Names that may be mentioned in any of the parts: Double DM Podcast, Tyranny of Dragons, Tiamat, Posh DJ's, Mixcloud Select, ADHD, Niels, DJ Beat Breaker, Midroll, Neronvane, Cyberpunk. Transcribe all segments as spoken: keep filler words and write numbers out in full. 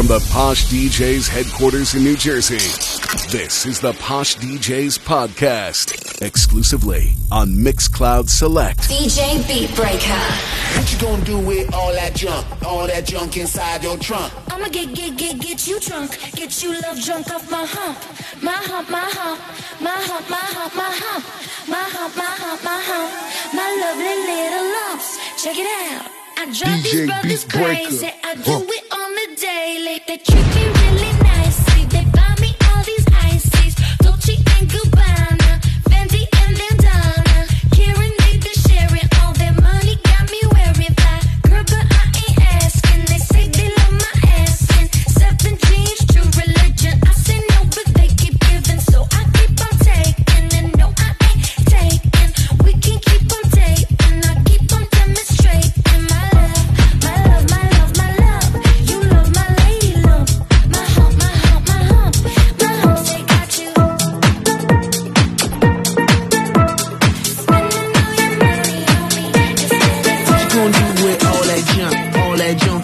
From the Posh D J's headquarters in New Jersey, this is the Posh D J's podcast, exclusively on Mixcloud Select. D J Beat Breaker. What you gonna do with all that junk, all that junk inside your trunk? I'ma get, get, get, get you drunk, get you love drunk off my hump, my hump, my hump, my hump, my hump, my hump, my hump, my hump, my hump, my lovely little lumps. Check it out. I drive these brothers crazy, I do huh. it on the daily. They treat me really nicely, they buy me all these ices, Dolce and Gabbana, Fendi and Bandana, Karen made the sharing, all that money got me wearing fly. Girl, but I ain't asking, they say they love my ass, and something changed to religion. I said no, but they keep giving, so I keep on taking, and no, I ain't taking, we can keep on taking, I keep on demonstrating.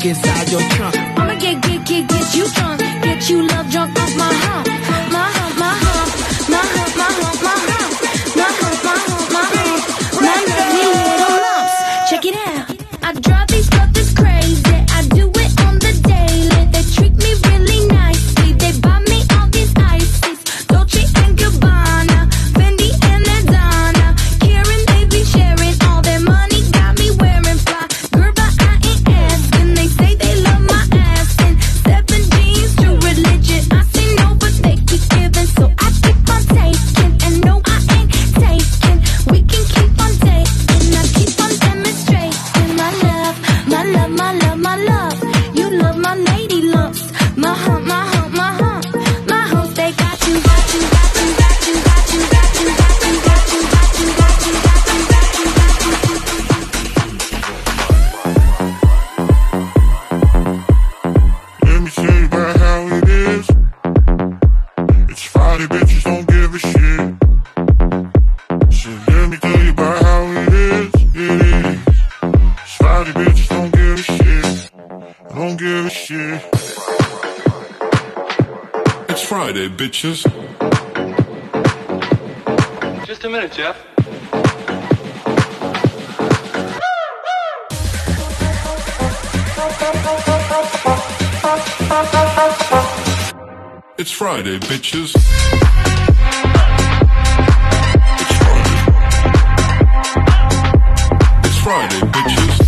Inside your trunk, I'ma get, get, get, get you drunk, get you love drunk off my hump, my hump, my hump, my hump, my hump, my hump, my hump, my hump, my hump, my little lumps. Check it out. I drive these brothers crazy, I do it on the daily. They treat me really nicely, they buy me all these ices, Dolce and Gabbana, Fendi and Bandana, Karen they be sharing, all their money got me wearing fly. Girl, but I ain't asking. Bitches. Just a minute, Jeff. It's Friday, bitches. It's Friday. It's Friday, bitches.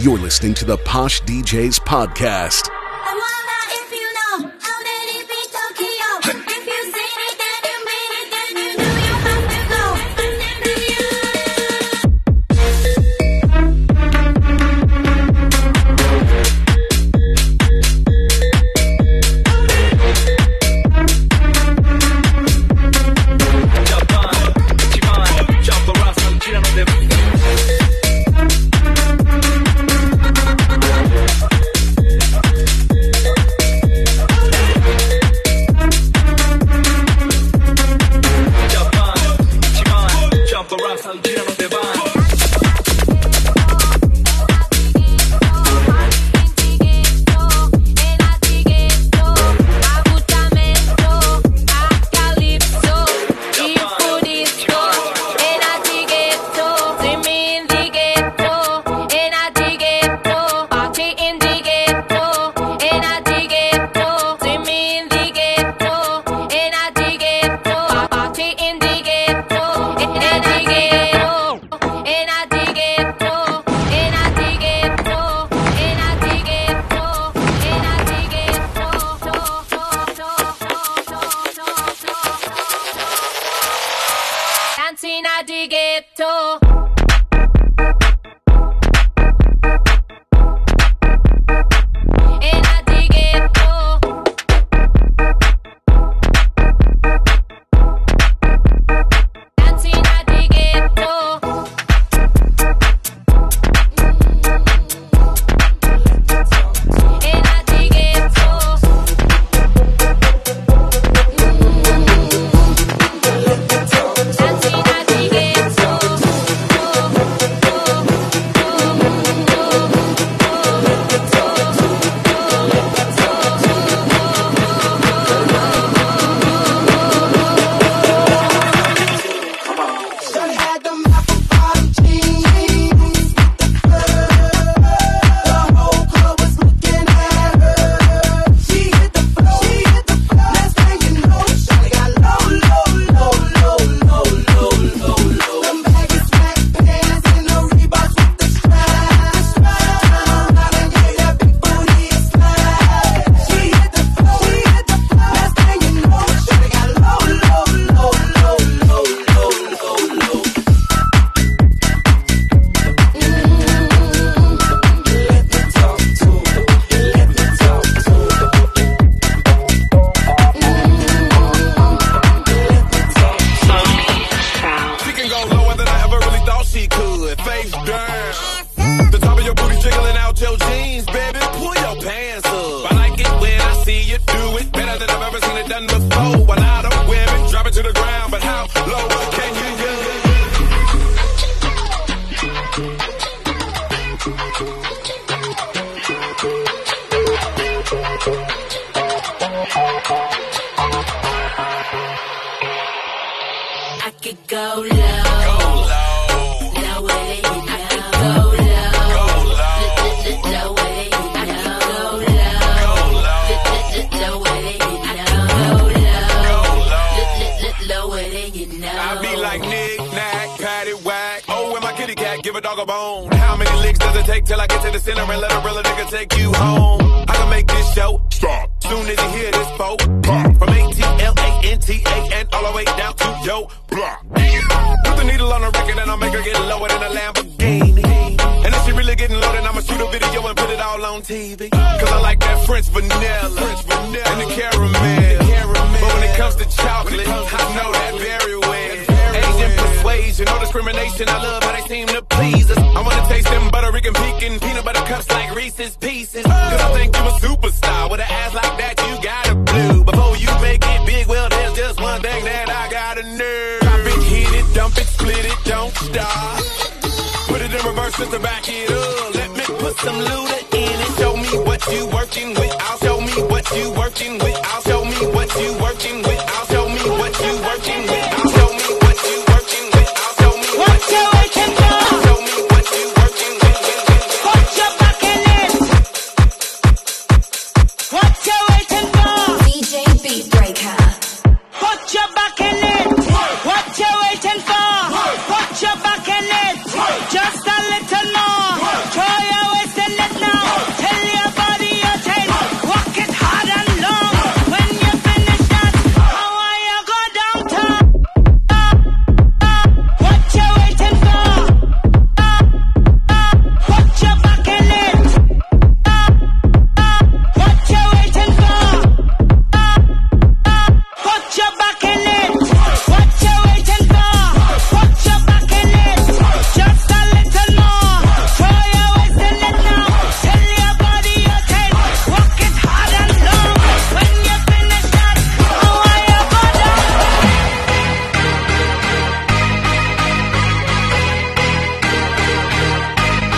You're listening to the Posh D J's podcast. T V, cause I like sensation. I love how they seem to please us. I wanna taste them butter Rican pecan peanut butter cups like Reese's Pieces. Cause I think you a superstar with an ass like that. You gotta blue before you make it big. Well, there's just one thing that I gotta know. Drop it, hit it, dump it, split it, don't stop. Put it in reverse just to back it up. Let me put some Luda in it. Show me what you working with. I'll show me what you working with. I'll show me what you working with. I'll show me what you working with. I'll show me what you working with. I'll show me what you working with. I'll show me what you working with. What you fucking in? What you waiting for? D J Beat Breaker. What you fucking in? What you waiting for? What you fucking in? Just a little more. Try your wasting it now. Tell your body your taste. Walk it hard and long. When you finish that, I want you go downtown. Uh, uh, what you waiting for? Uh, uh, what you fucking in? Uh, uh, what you waiting for? Uh, uh, what you fucking in? What you waiting for? What you fucking in? Just a little more. Throw your waist in it now. Tell your body your taste. Walk it hard and long. When you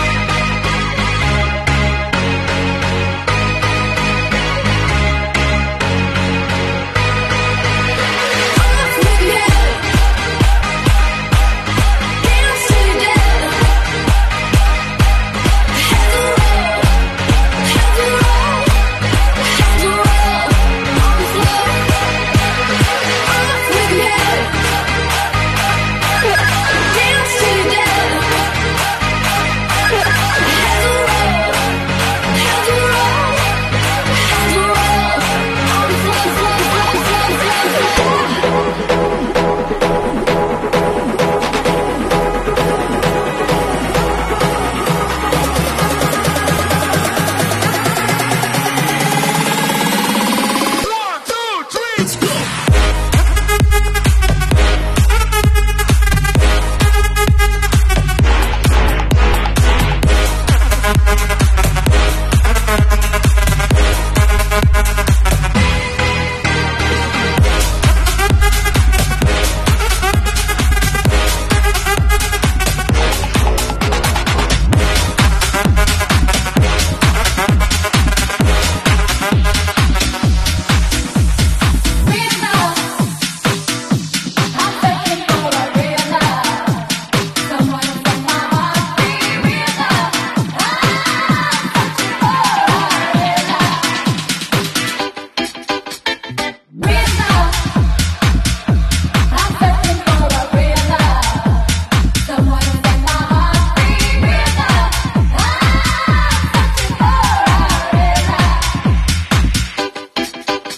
finish that, I want you go down.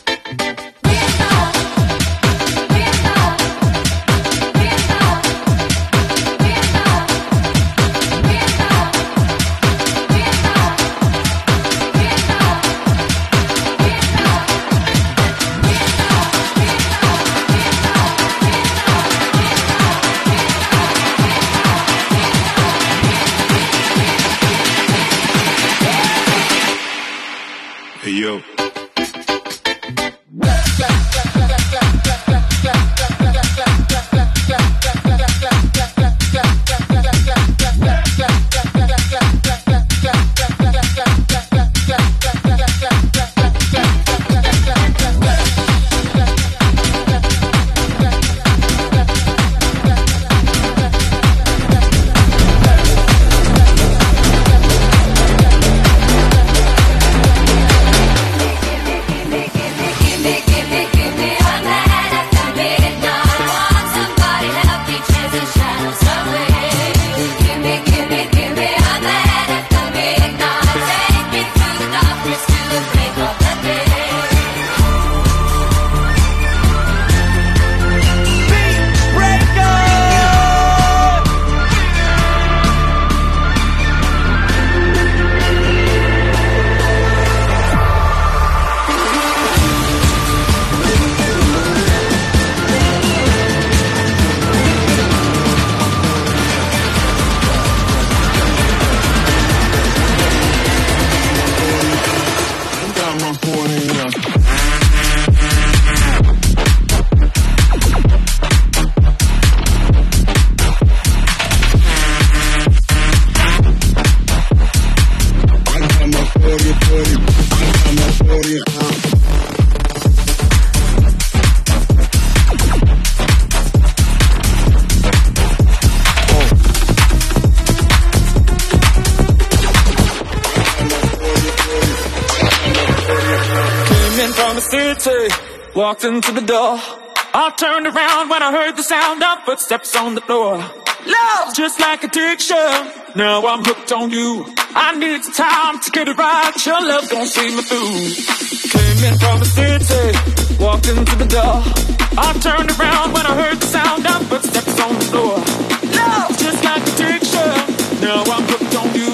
city, walked into the door. I turned around when I heard the sound of footsteps on the floor. Love's just like addiction, now I'm hooked on you. I need some time to get it right, your love gon' see me through. Came in from the city, walked into the door. I turned around when I heard the sound of footsteps on the floor. Love's just like addiction, now I'm hooked on you.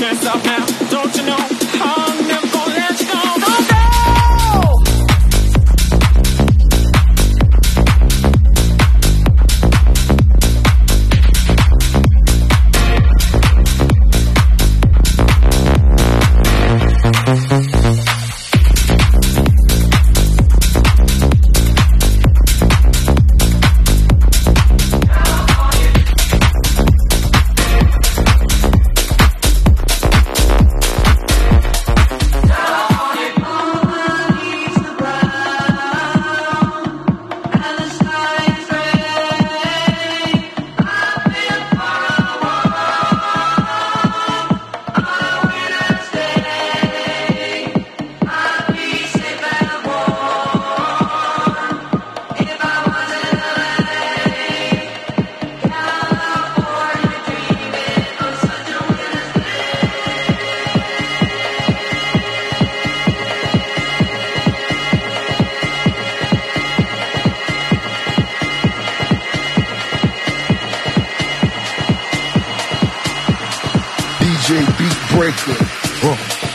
Can't stop now, don't you know? D J Beat Breaker. Huh.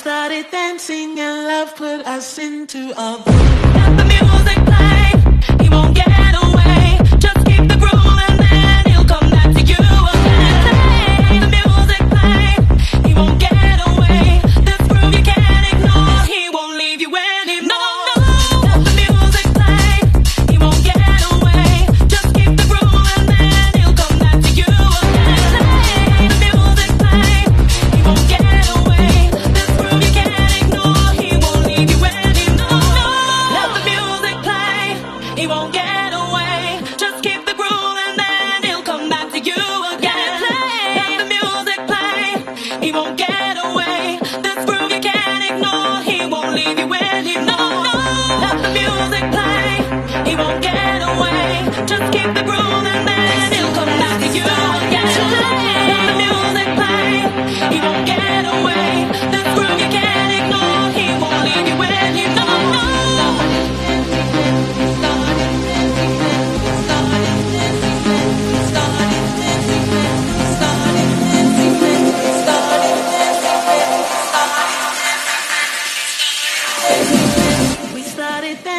started dancing and love put us into a groove. Let the music play, he won't get away. Just keep the groove and then he'll come back to you again. Let the music play, he won't get away. This groove you can't ignore, he won't leave you anymore. No, no. Let the music play, he won't get away. Just keep the groove and then he'll come back to you again. Let the music play, he won't get away.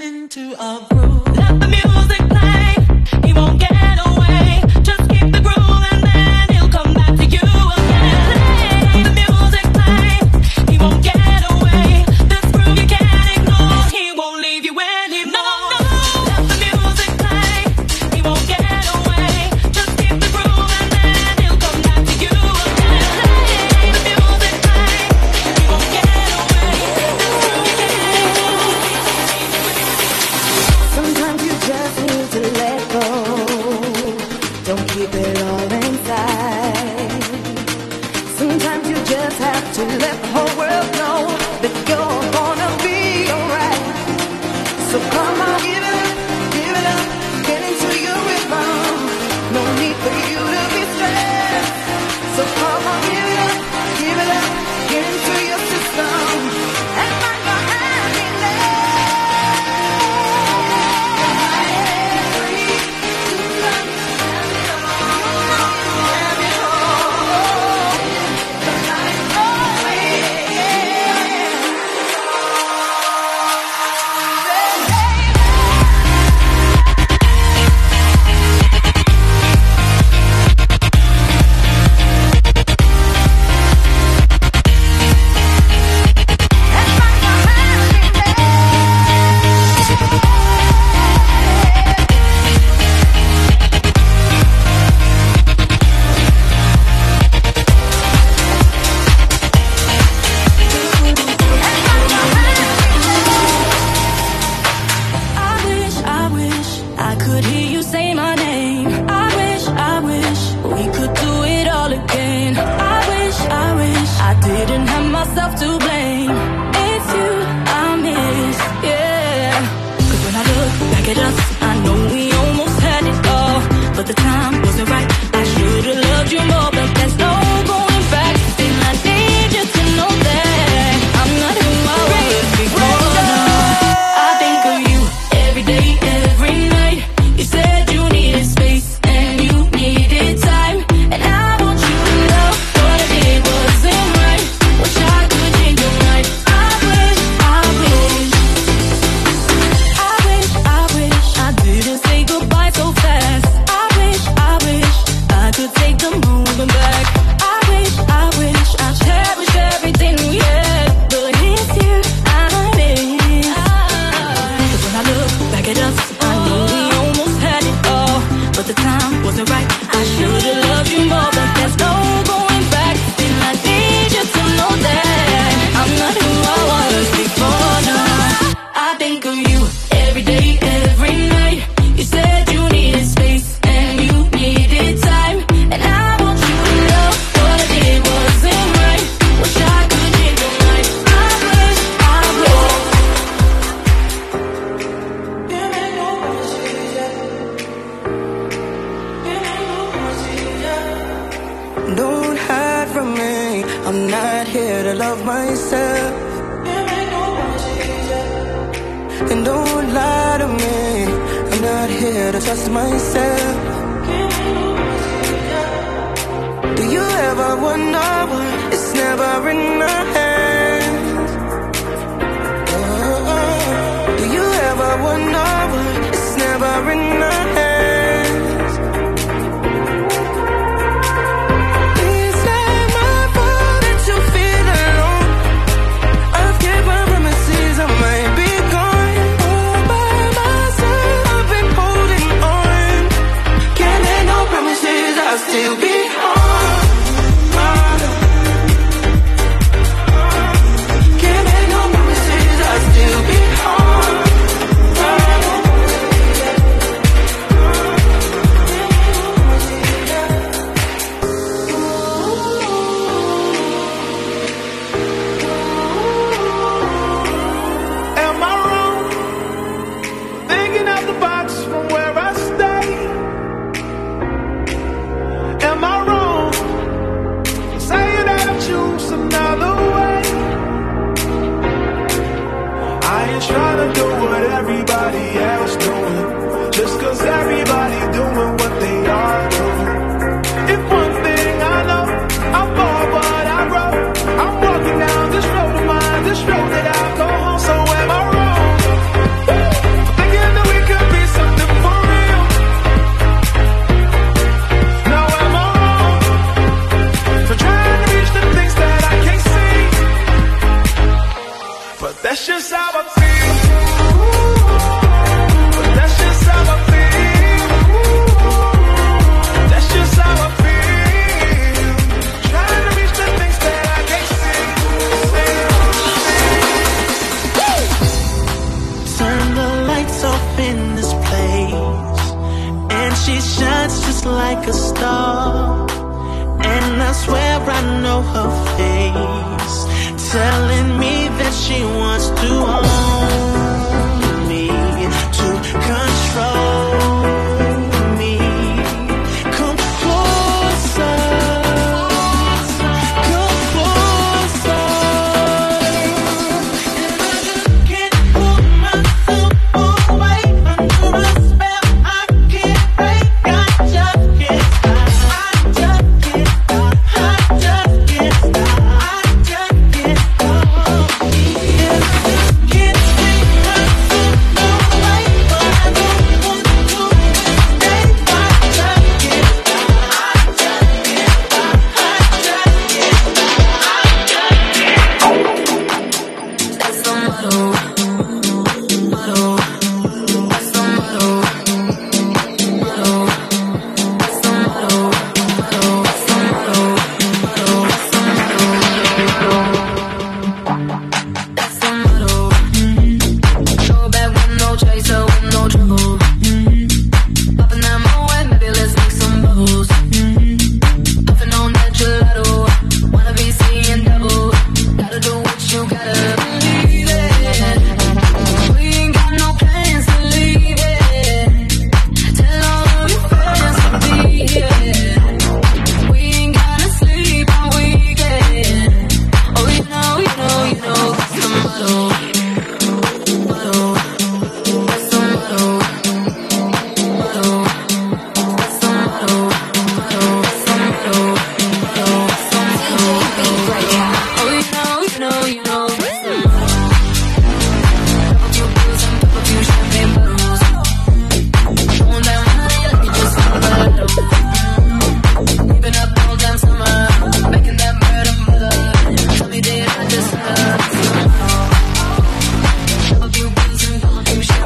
Into a groove. Let the music play. He won't get away. Just keep the groove and then he'll come back to you again. Let the music play. He won't get away. This groove you can't ignore. He won't leave you anymore. Let the music play. He won't get away. Just keep the groove and then he'll come back to you again. Let the music play. He won't get away. This groove you can't ignore. Sometimes you just need to let go. Don't keep it all inside. Sometimes you just have to let the whole world know that you're gonna be alright. So come on, give it up, give it up. Get into your rhythm. No need for you to be stressed. So come on, give it up, give it up. Get into your system. And find your happiness. telling me that she wants to own me, to control.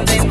Take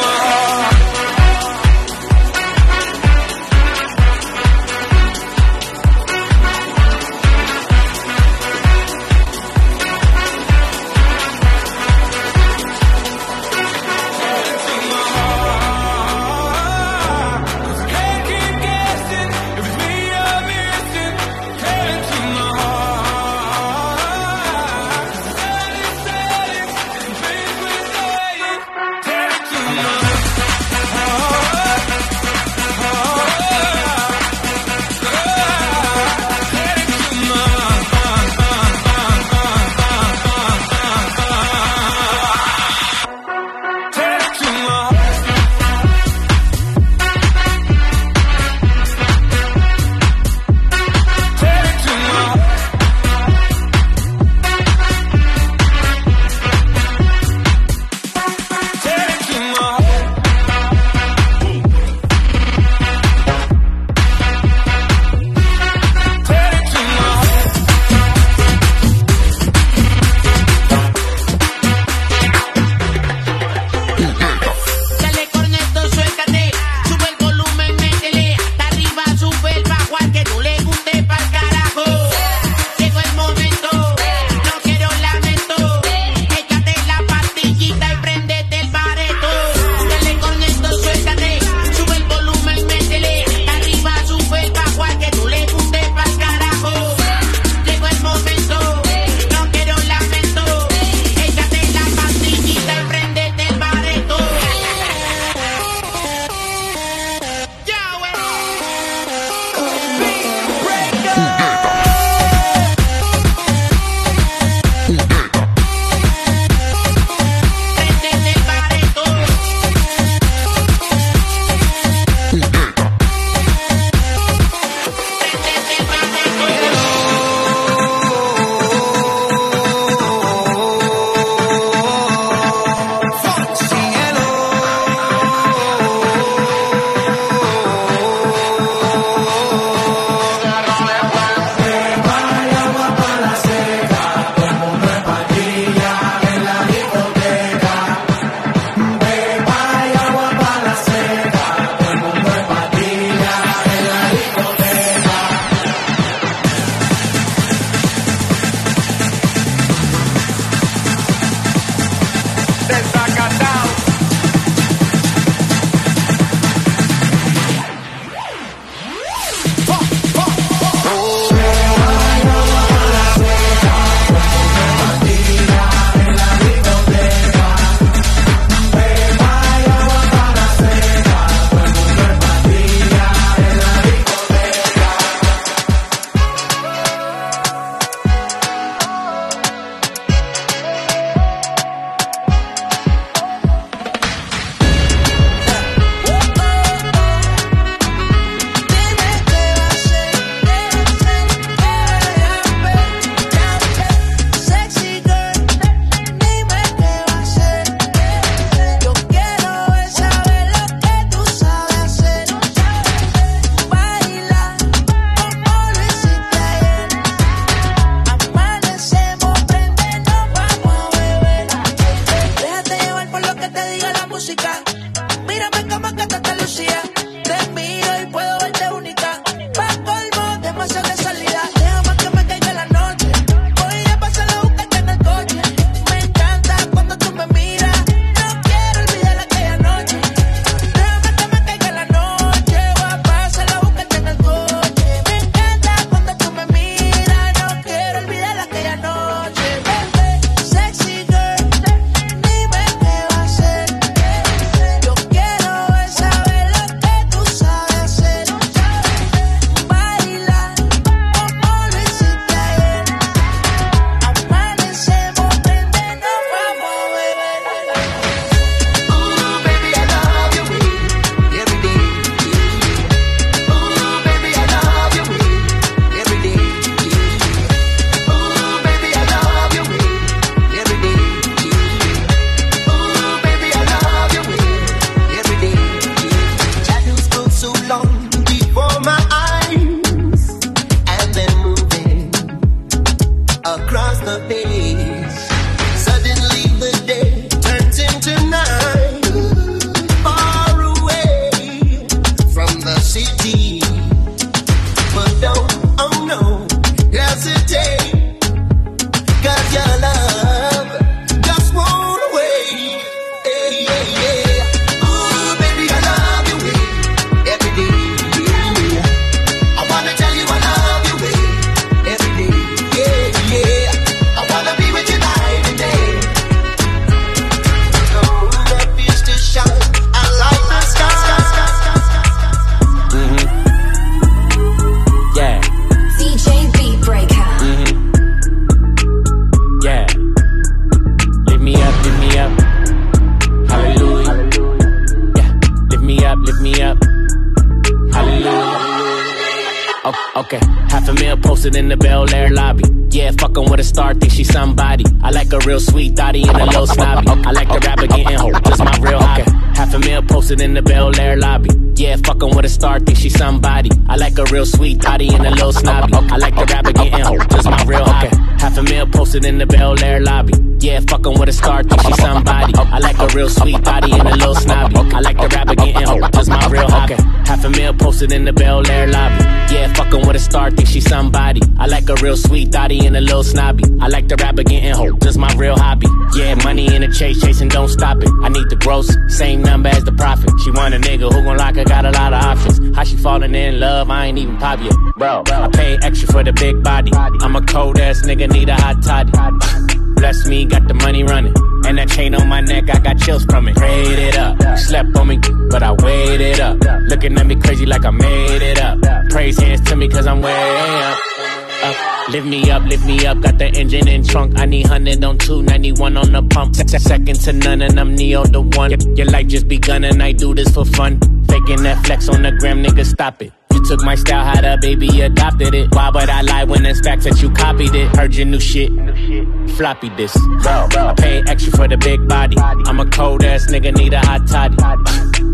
my heart. cruising in the Bel Air lobby. Yeah, fucking with a star, think she's somebody. I like a real sweet thotty and a little snobby. I like the rapper getting ho, that's my real hobby. Half a meal posted in the Bel Air lobby. Yeah, fucking with a star, think she's somebody. I like a real sweet thotty and a little snobby. I like the rapper getting ho, that's my real hobby. Half a meal posted in the Bel Air lobby. Yeah, fucking with a star, think she's somebody. I like a real sweet thotty and a little snobby. I like the rapper getting ho, that's my real hobby. Half a meal posted in the Bel Air lobby. Yeah, fucking with a star, think she's somebody. I like a real sweet thotty and a little snobby. I like the rapper getting ho, that's my real hobby. Yeah, money in a chase, chasing, don't stop it. I need the gross, same number as the profit. She want a nigga who gon' lock her, got a lot of options. How she falling in love, I ain't even pop yet. Bro, I pay extra for the big body. I'm a cold ass nigga, need a hot toddy. Bless me, got the money running. And that chain on my neck, I got chills from it. Prayed it up, slept on me, but I waited up. Looking at me crazy like I made it up. Praise hands to me cause I'm way up. Up. Lift me up, lift me up, got the engine in trunk. I need one hundred on two, ninety-one on the pump. Second to none and I'm Neo the one. Your life just begun and I do this for fun. Faking that flex on the gram, nigga, stop it. You took my style, how the baby adopted it. Why would I lie when it's facts that you copied it? Heard your new shit, floppy this. I pay extra for the big body. I'm a cold ass nigga, need a hot toddy.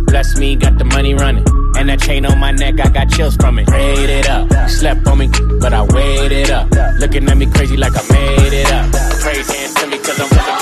Bless me, got the money running. And that chain on my neck, I got chills from it. Prayed it up, slept on me, but I waited up. Looking at me crazy like I made it up. Praise hands to me cause I'm uh,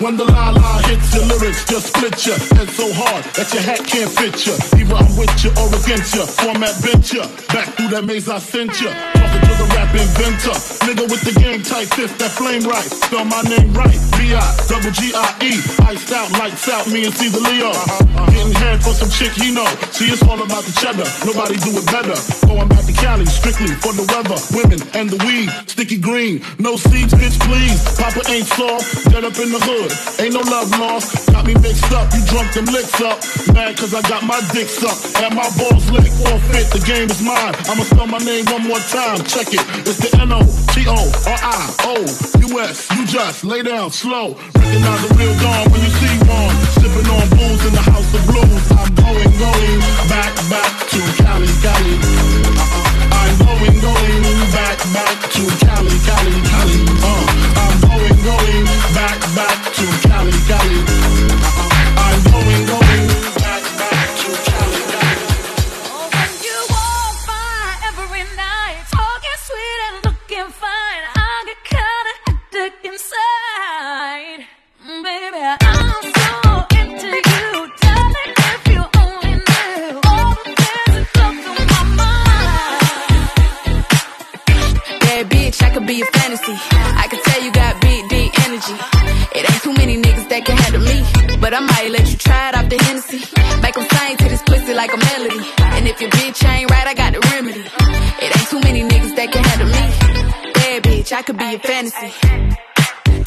when the la-la hits your lyrics, just split ya. And so hard that your hat can't fit ya. Either I'm with ya or against ya. Format bent ya, back through that maze I sent ya. Talking to the rap inventor, nigga with the game tight fist, that flame right. Spell my name right, B I double G I E. Iced out, lights out, me and Cesar Leo. Getting head for some chick he know. See, it's all about the cheddar, nobody do it better. Going back to Cali, strictly for the weather. Women and the weed, sticky green. No seeds, bitch, please. Papa ain't soft, dead up in the hood. Ain't no love lost, got me mixed up. You drunk them licks up, mad cause I got my dick sucked and my balls lick. Forfeit, the game is mine. I'ma spell my name one more time, check it. It's the N O T O R I O U S. You just lay down slow. Recognize the real dawn when you see one. Sipping on booze in the house of blues. I'm going, going back, back to Cali, Cali. Uh-uh. I'm going, going back, back to Cali, Cali, Cali. Uh, I'm going, going back, back to Cali, Cali. I'm going, going back, back to Cali, Cali. Oh, when you walk by every night, talking sweet and looking fine, I get kinda hectic inside. Baby, I'm so into you, darling, if you only knew all the things that go through my mind. Yeah, bitch, I could be a fantasy. I could tell you got big, deep energy. It ain't too many niggas that can handle me, but I might let you try it off the Hennessy. Make them sing to this pussy like a melody, and if your bitch ain't right, I got the remedy. It ain't too many niggas that can handle me. Bad bitch, I could be a fantasy.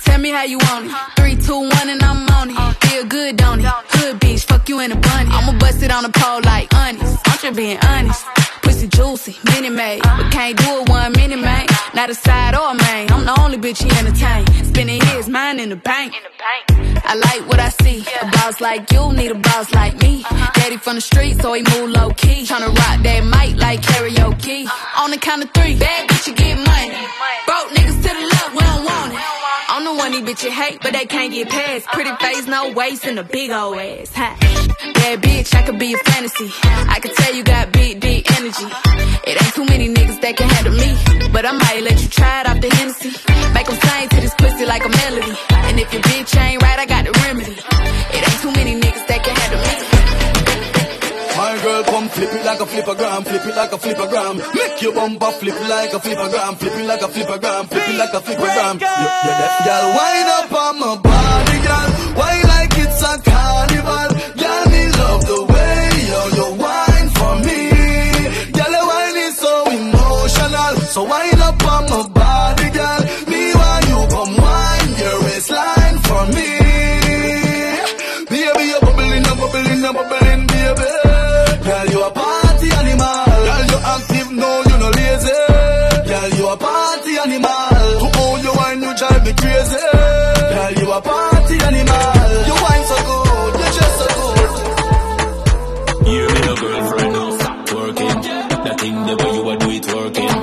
Tell me how you want it. Three, two, one, and I'm on it. Feel good, don't it? Hood bitch, fuck you in a bunny. I'ma bust it on the pole like honest. I'm just being honest. Pussy juicy, mini made, but can't do it one mini man. Not a side or a main. I'm the only bitch he entertain. Spending his mind in the bank. I like what I see. A boss like you need a boss like me. Daddy from the street, so he move low key. Tryna rock that mic like karaoke. On the count of three, bad bitch you get money. Broke niggas to the left, we don't want it. I'm the one these bitches hate, but they can't get past. Pretty face, no waist, and a big old ass. Huh? Bad bitch, I could be a fantasy. I could tell you got big, deep energy. It ain't too many niggas that can handle me, but I might let you try it off the Hennessy. Make them sing to this pussy like a melody, and if your bitch ain't right, I got the remedy. It ain't too many niggas that can handle me. My girl, come flip it like a flippergram, flip it like a flippergram. Make your bumper flip like a flippergram, flip it like a flippergram, flip it like a flippergram. Girl, wind up on my body, girl. Why like it's a carnival? Girl, me love the way you're your wine for me. So wind up on my body, girl. Me while you come wind your waistline for me. Baby, you're bubbling, you're bubbling, you're bubbling, baby. Girl, you a party animal. Girl, you active, no, you no lazy. Girl, you a party animal. To own your wine, you drive me crazy. Girl, you a party animal. You wine so good, you just so good. You're my girlfriend, now stop working. That thing the way you a do it working.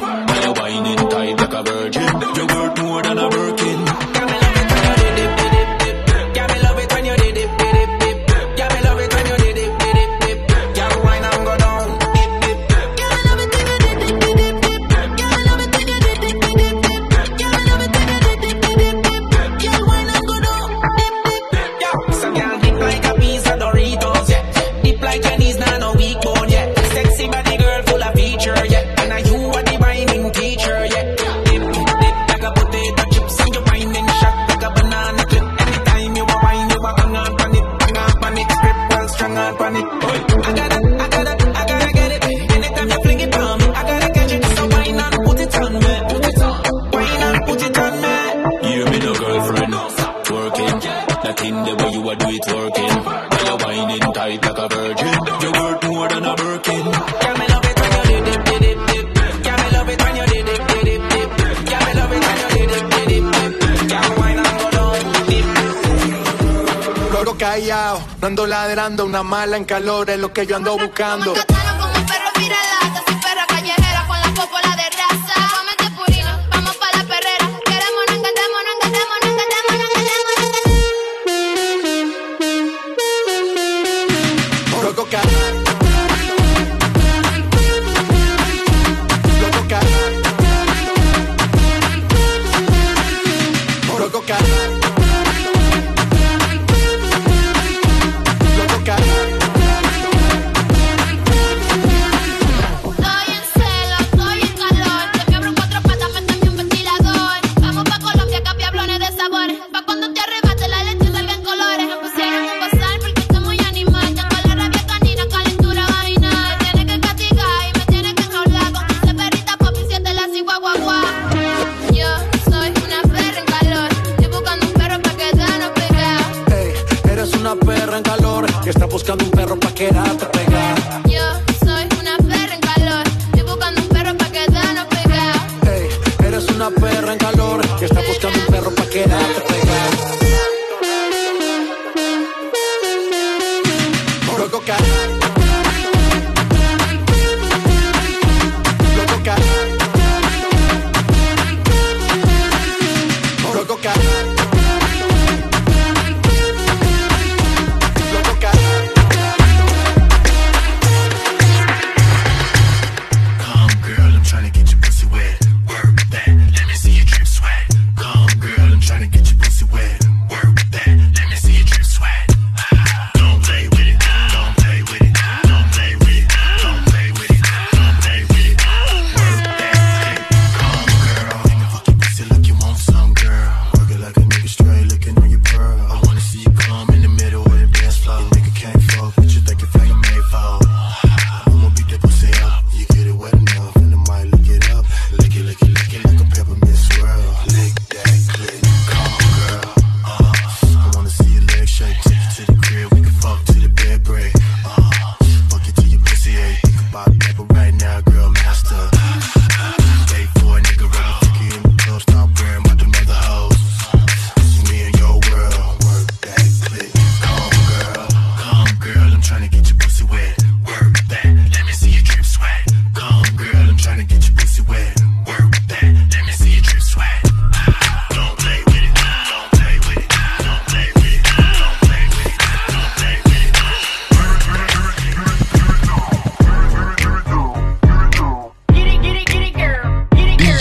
working, the way you a do it working. Now you're whining tight like a virgin. You work more than a Birkin. Can me love it when you dip, dip, dip, dip. Can me love it when you dip, dip, dip, dip. Can me love it when you dip, dip, dip, dip. Can whine and go down, dip. Loro callao, no ando ladrando, una mala en calor es lo que yo ando buscando.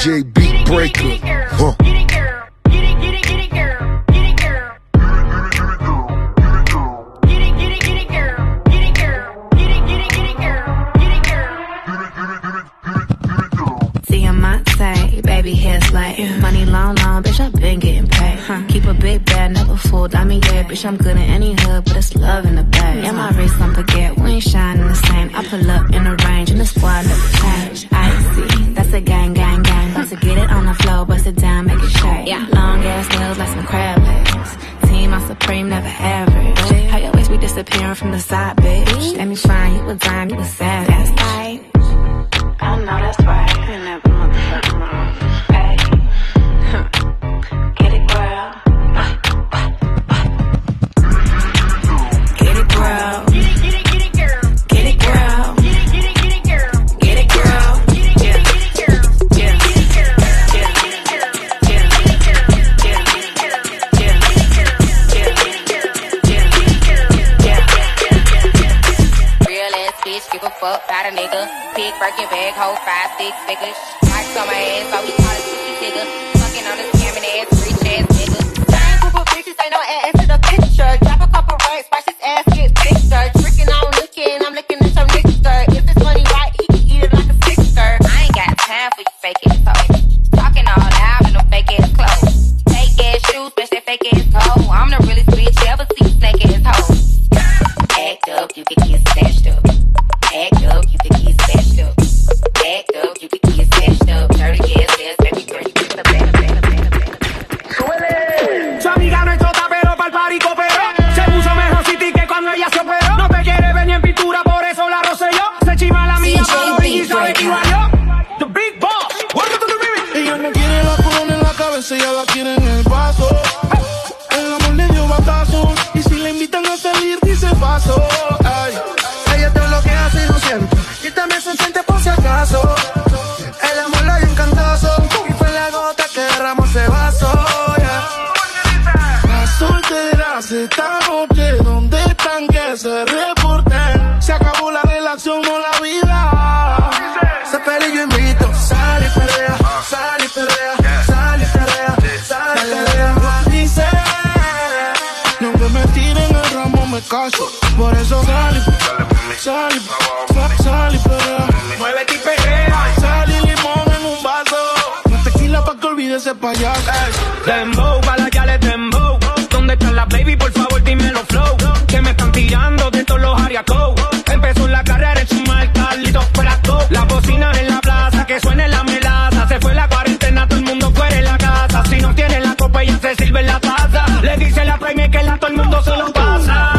D J Beat Breaker. Huh. See, I might say, baby, here's like money long, long, bitch, I've been getting paid. Huh. Keep a big bag, never fooled. I mean, yeah, bitch, I'm good in any hood, but it's love in the bag. In my wrist, I'm forget, we ain't shining the same. I pull up in a range, and the squad never change. Icy, that's a gang, gang, gang. To get it on the floor, bust it down, make it shake. Yeah. Long ass nails like some crab legs. Team, I'm supreme, never average. Ooh. How you always be disappearing from the side, bitch? Mm-hmm. Let me find you a dime, you a savage. That's right. I know that's right. I never motherfucking wrong. Hey, get it, girl. Get it, girl. Get it, get it, girl. Get it, girl. Get it, get it, get it, girl. Get it, girl. About a nigga, big Birkin bag, hold five, six figures. Mike's on my ass, all we call it pussy nigga. Fucking on this scamming ass, rich ass nigga. Same group of bitches, ain't no ass to the picture. Drop a couple racks, watch his ass get thicker. Tricking on looking, I'm looking at your mixer. If it's money right, he can eat it like a sixer. I ain't got time for you fake ass hoes. Talking all loud in them fake ass clothes. Fake ass shoes, bitch, that fake ass hoe. I'm the realest bitch you ever see, snake ass hoe. Act up, you can get snatched up. Act up, you can get smashed up. Act up, you can get smashed up. Dirty ass, ass, baby girl, you get a better, better, better. esta noche, ¿dónde están? Que se reporten. Se acabó la relación o la vida. Se pelea y yo invito. Sal y pelea, sal y pelea, sal y pelea, sal y pelea. Y aunque me tiren el ramo me caso. Por eso sal y sal y sal y pelea. Muévete y pelea. Sal y limón en un vaso. Más tequila pa' que olvide ese payaso. Dembow, para ya le dembow. ¿Dónde están las baby? Por favor, dímelo flow. Que me están tirando de todos los ariacos. Empezó la carrera en su marca, Carlitos Prato. Las bocinas en la plaza, que suene la melaza. Se fue la cuarentena, todo el mundo fuera en la casa. Si no tiene la copa, ya se sirve la taza. Le dice la premia que la todo el mundo se lo pasa.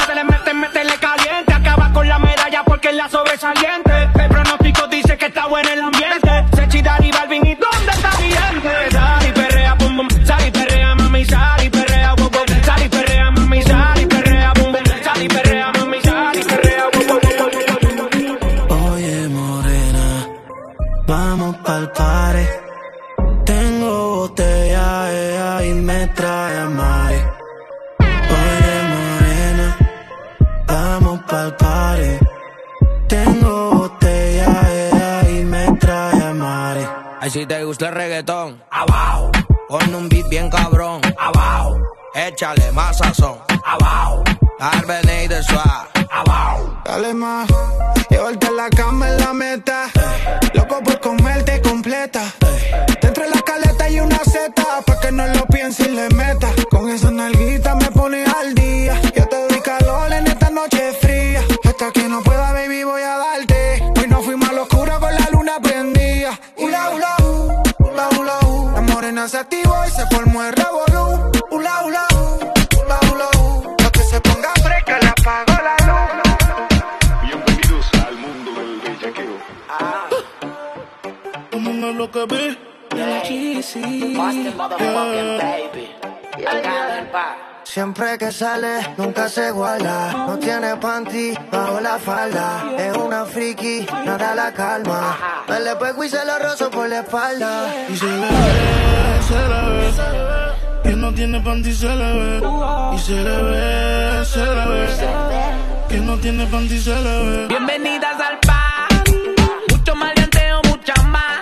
Métele, métele, métele caliente. Acaba con la medalla porque es la sobresaliente. El pronóstico dice que está bueno el ambiente. Se chida y Balvin, ¿y dónde está mi gente? Sal y perrea, bum bum, sal y perrea, mami, sal y perrea, bum bum, sal y perrea, mami, sal y perrea, bum bum, sal y perrea, mami, sal y perrea, bum bum. Oye, morena, vamos pa'l party. Tengo botella, ea, y me trae a mare. Oye, morena, vamos pa'l party. Tengo botella, ea, y me trae a mare. Ay, si te gusta el reggaetón, abajo. Con un beat bien cabrón, abajo. Échale más sazón, abajo. Arvene y de suave, abajo. Dale más, llevarte la cama en la meta. Ey. Loco por comerte completa. Ey. Te entre la caleta y una seta. Pa' que no lo piense y le meta. Con esa nalguita me pones al día. Yo te doy calor en esta noche fría. Hasta que no pueda, baby, voy a darte. Hoy no fuimos a la oscura con la luna prendida. Ula, ula, ula, ula, ula. La morena se activó y se formó el revolú. Ula, ula, ula, ula, ula. Lo que se ponga fresca le apagó la luz. Bienvenidos al mundo del bellaqueo. Ah. Vámonos lo que vi. Siempre que sale, nunca se iguala. No tiene panty, bajo la falda. Es una friki, nada la calma. Me le pego y se lo rozo por la espalda. Y se le ve, se le ve. Que no tiene panty, se le ve. Y se le ve, se le ve. Que no tiene panty, se le ve. Bienvenidas al par. Mucho maleanteo, mucha más.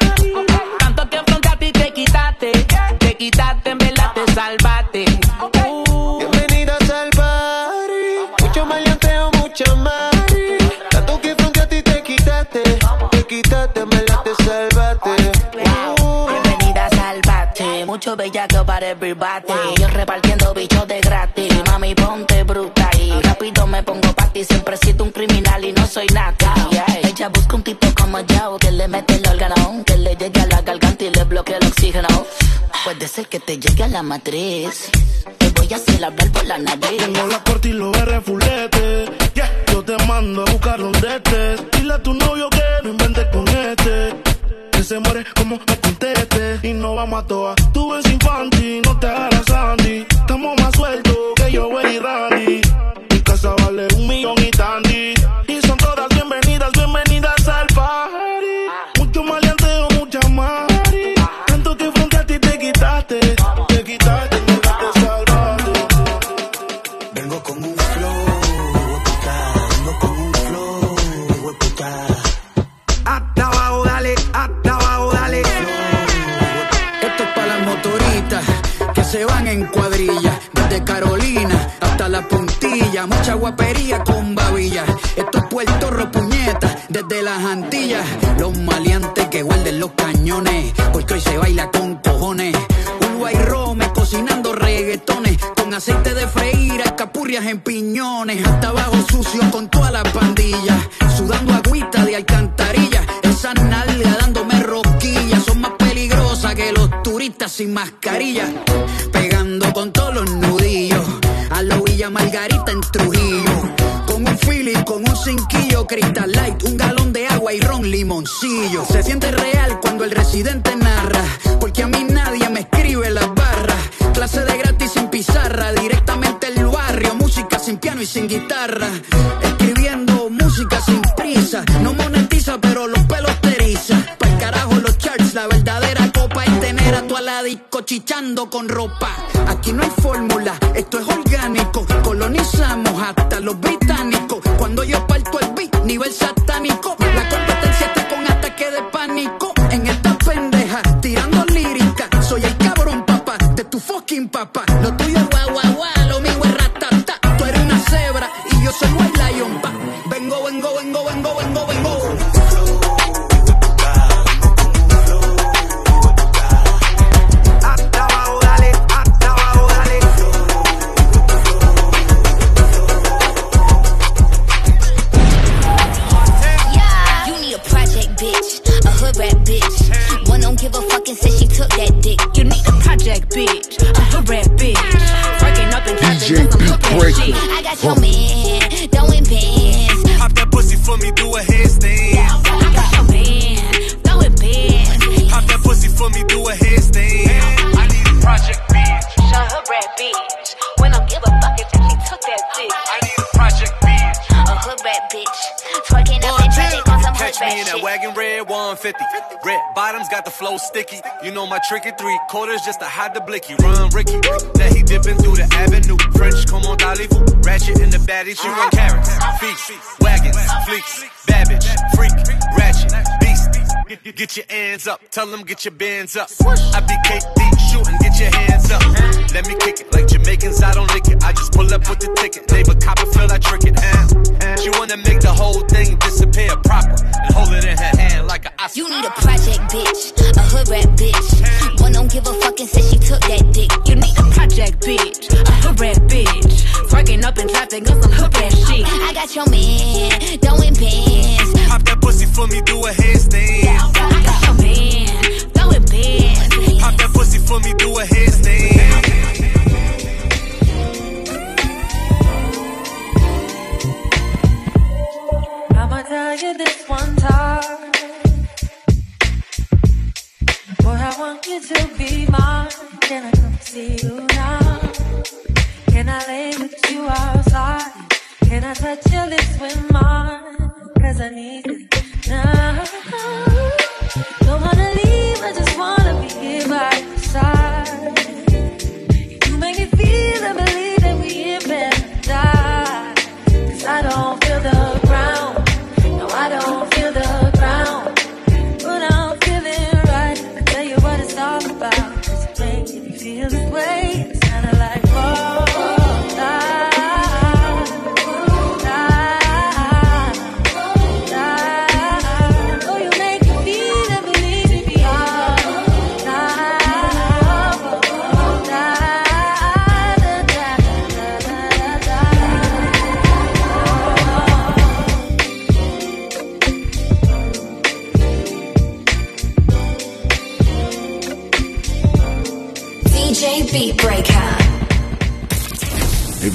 Tanto que afrontaste y te quitaste. Te quitaste, en verdad te salvaste. Mucho bellaco para everybody. Yo repartiendo bichos de gratis. Mami, ponte bruta y rápido me pongo pati. Siempre he sido un criminal y no soy nata. Ella busca un tipo como yo, que le mete el órgano, que le llegue a la garganta y le bloquee el oxígeno. Puede ser que te llegue a la matriz. Te voy a hacer hablar por la nariz. Tengo la corte y los berrefuletes. Yeah. Yo te mando a buscar un dete. Dile a tu novio que no inventes con este. Se muere como me conteste. Y no vamos a toa. Tú ves infantil, no te hagas Sandy. Estamos más sueltos que yo, güey, y Randy. Mi casa vale un millón y tandy. Y son todas bienvenidas, bienvenidas al party. Mucho maleanteo, mucha más. Tanto que frente a ti te quitaste. Te quitaste, no te salvaste. Vengo con un flow, de puta. Vengo con un flow, de puta. Hasta abajo, dale, hasta. Se van en cuadrilla, desde Carolina hasta la Puntilla, mucha guapería con babilla. Esto es Puerto Ropuñeta, desde las Antillas, los maleantes que guarden los cañones, porque hoy se baila con cojones. Ulua y Rome cocinando reggaetones, con aceite de freír, alcapurrias en piñones, hasta abajo sucio con toda la pandilla, sudando agüita de alcantarilla, esa nalga dándome rosquillas, son más peligrosas que los turistas sin mascarilla, pegando con todos los nudillos, a la Villa Margarita en Trujillo, con un Philip, con un cinquillo, Crystal Light, un galón de agua y ron limoncillo. Se siente real cuando el residente narra, porque a mí nadie me escribe las barras, clase de gratis sin pizarra, directamente el barrio, música sin piano y sin guitarra, escribiendo música sin prisa, no monetiza pero los pelos te eriza, pa'l carajo los charts, la verdadera copa es tener a tu aladi. rico, chichando con ropa. Aquí no hay fórmula, esto es orgánico. Colonizamos hasta los británicos. Cuando yo parto el beat, nivel satánico. La competencia está con ataque de pánico. En esta pendeja, tirando lírica. Soy el cabrón, papá, de tu fucking papá. Lo tuyo es guau, guau, guau, lo mío es ratata. Tú eres una cebra y yo soy un lion, pa. Vengo, vengo, vengo, vengo, vengo, vengo. I got your man, throwing bands. Pop that pussy for me, do a headstand. I got your man, throwing bands. Pop that pussy for me, do a headstand. I need a project bitch. Show her rat bitch. When I give a fuck if she took that dick. I need a project bitch. A hood rat bitch. Twerking up and tragic on some hood rat shit. Catch me in that wagon red one fifty. Red bottoms got the flow sticky. You know my tricky three quarters just to hide the blicky. Run Ricky, that he dipping through the avenue. French, come on, dolly, ratchet in the baddie, she run carrots, feast, wagons, fleeks, babbage, freak, ratchet, beast. Get your hands up, tell them get your bands up. I be K D shooting, get your hands up. Let me kick it like Jamaicans, I don't lick it. I just pull up with the ticket, neighbor copper feel I trick it. She wanna make the whole thing disappear proper and hold it in her hand like an Oscar. You need a project bitch, a hood rat bitch. One don't give a fucking since she took that dick. You need a project bitch, a hood rat bitch. Twerking up in traffic on some hood rat shit. I got your man, throwing bands. Pop that pussy for me, do a headstand. I got your man, throwing bands. Pop that pussy for me, do a headstand. I'ma tell you this one time. Boy, I want you to be mine. Can I come see you now? Can I lay with you outside? Can I touch your lips with mine? Cause I need it now. Don't wanna leave, I just wanna be here by your side. You make me feel and believe that we ain't gonna die. Cause I don't feel the ground. I don't feel the ground, but I'm feeling right. I tell you what it's all about. It's making me feel this way. It's kinda like, oh, oh, nah. Beat Breaker. If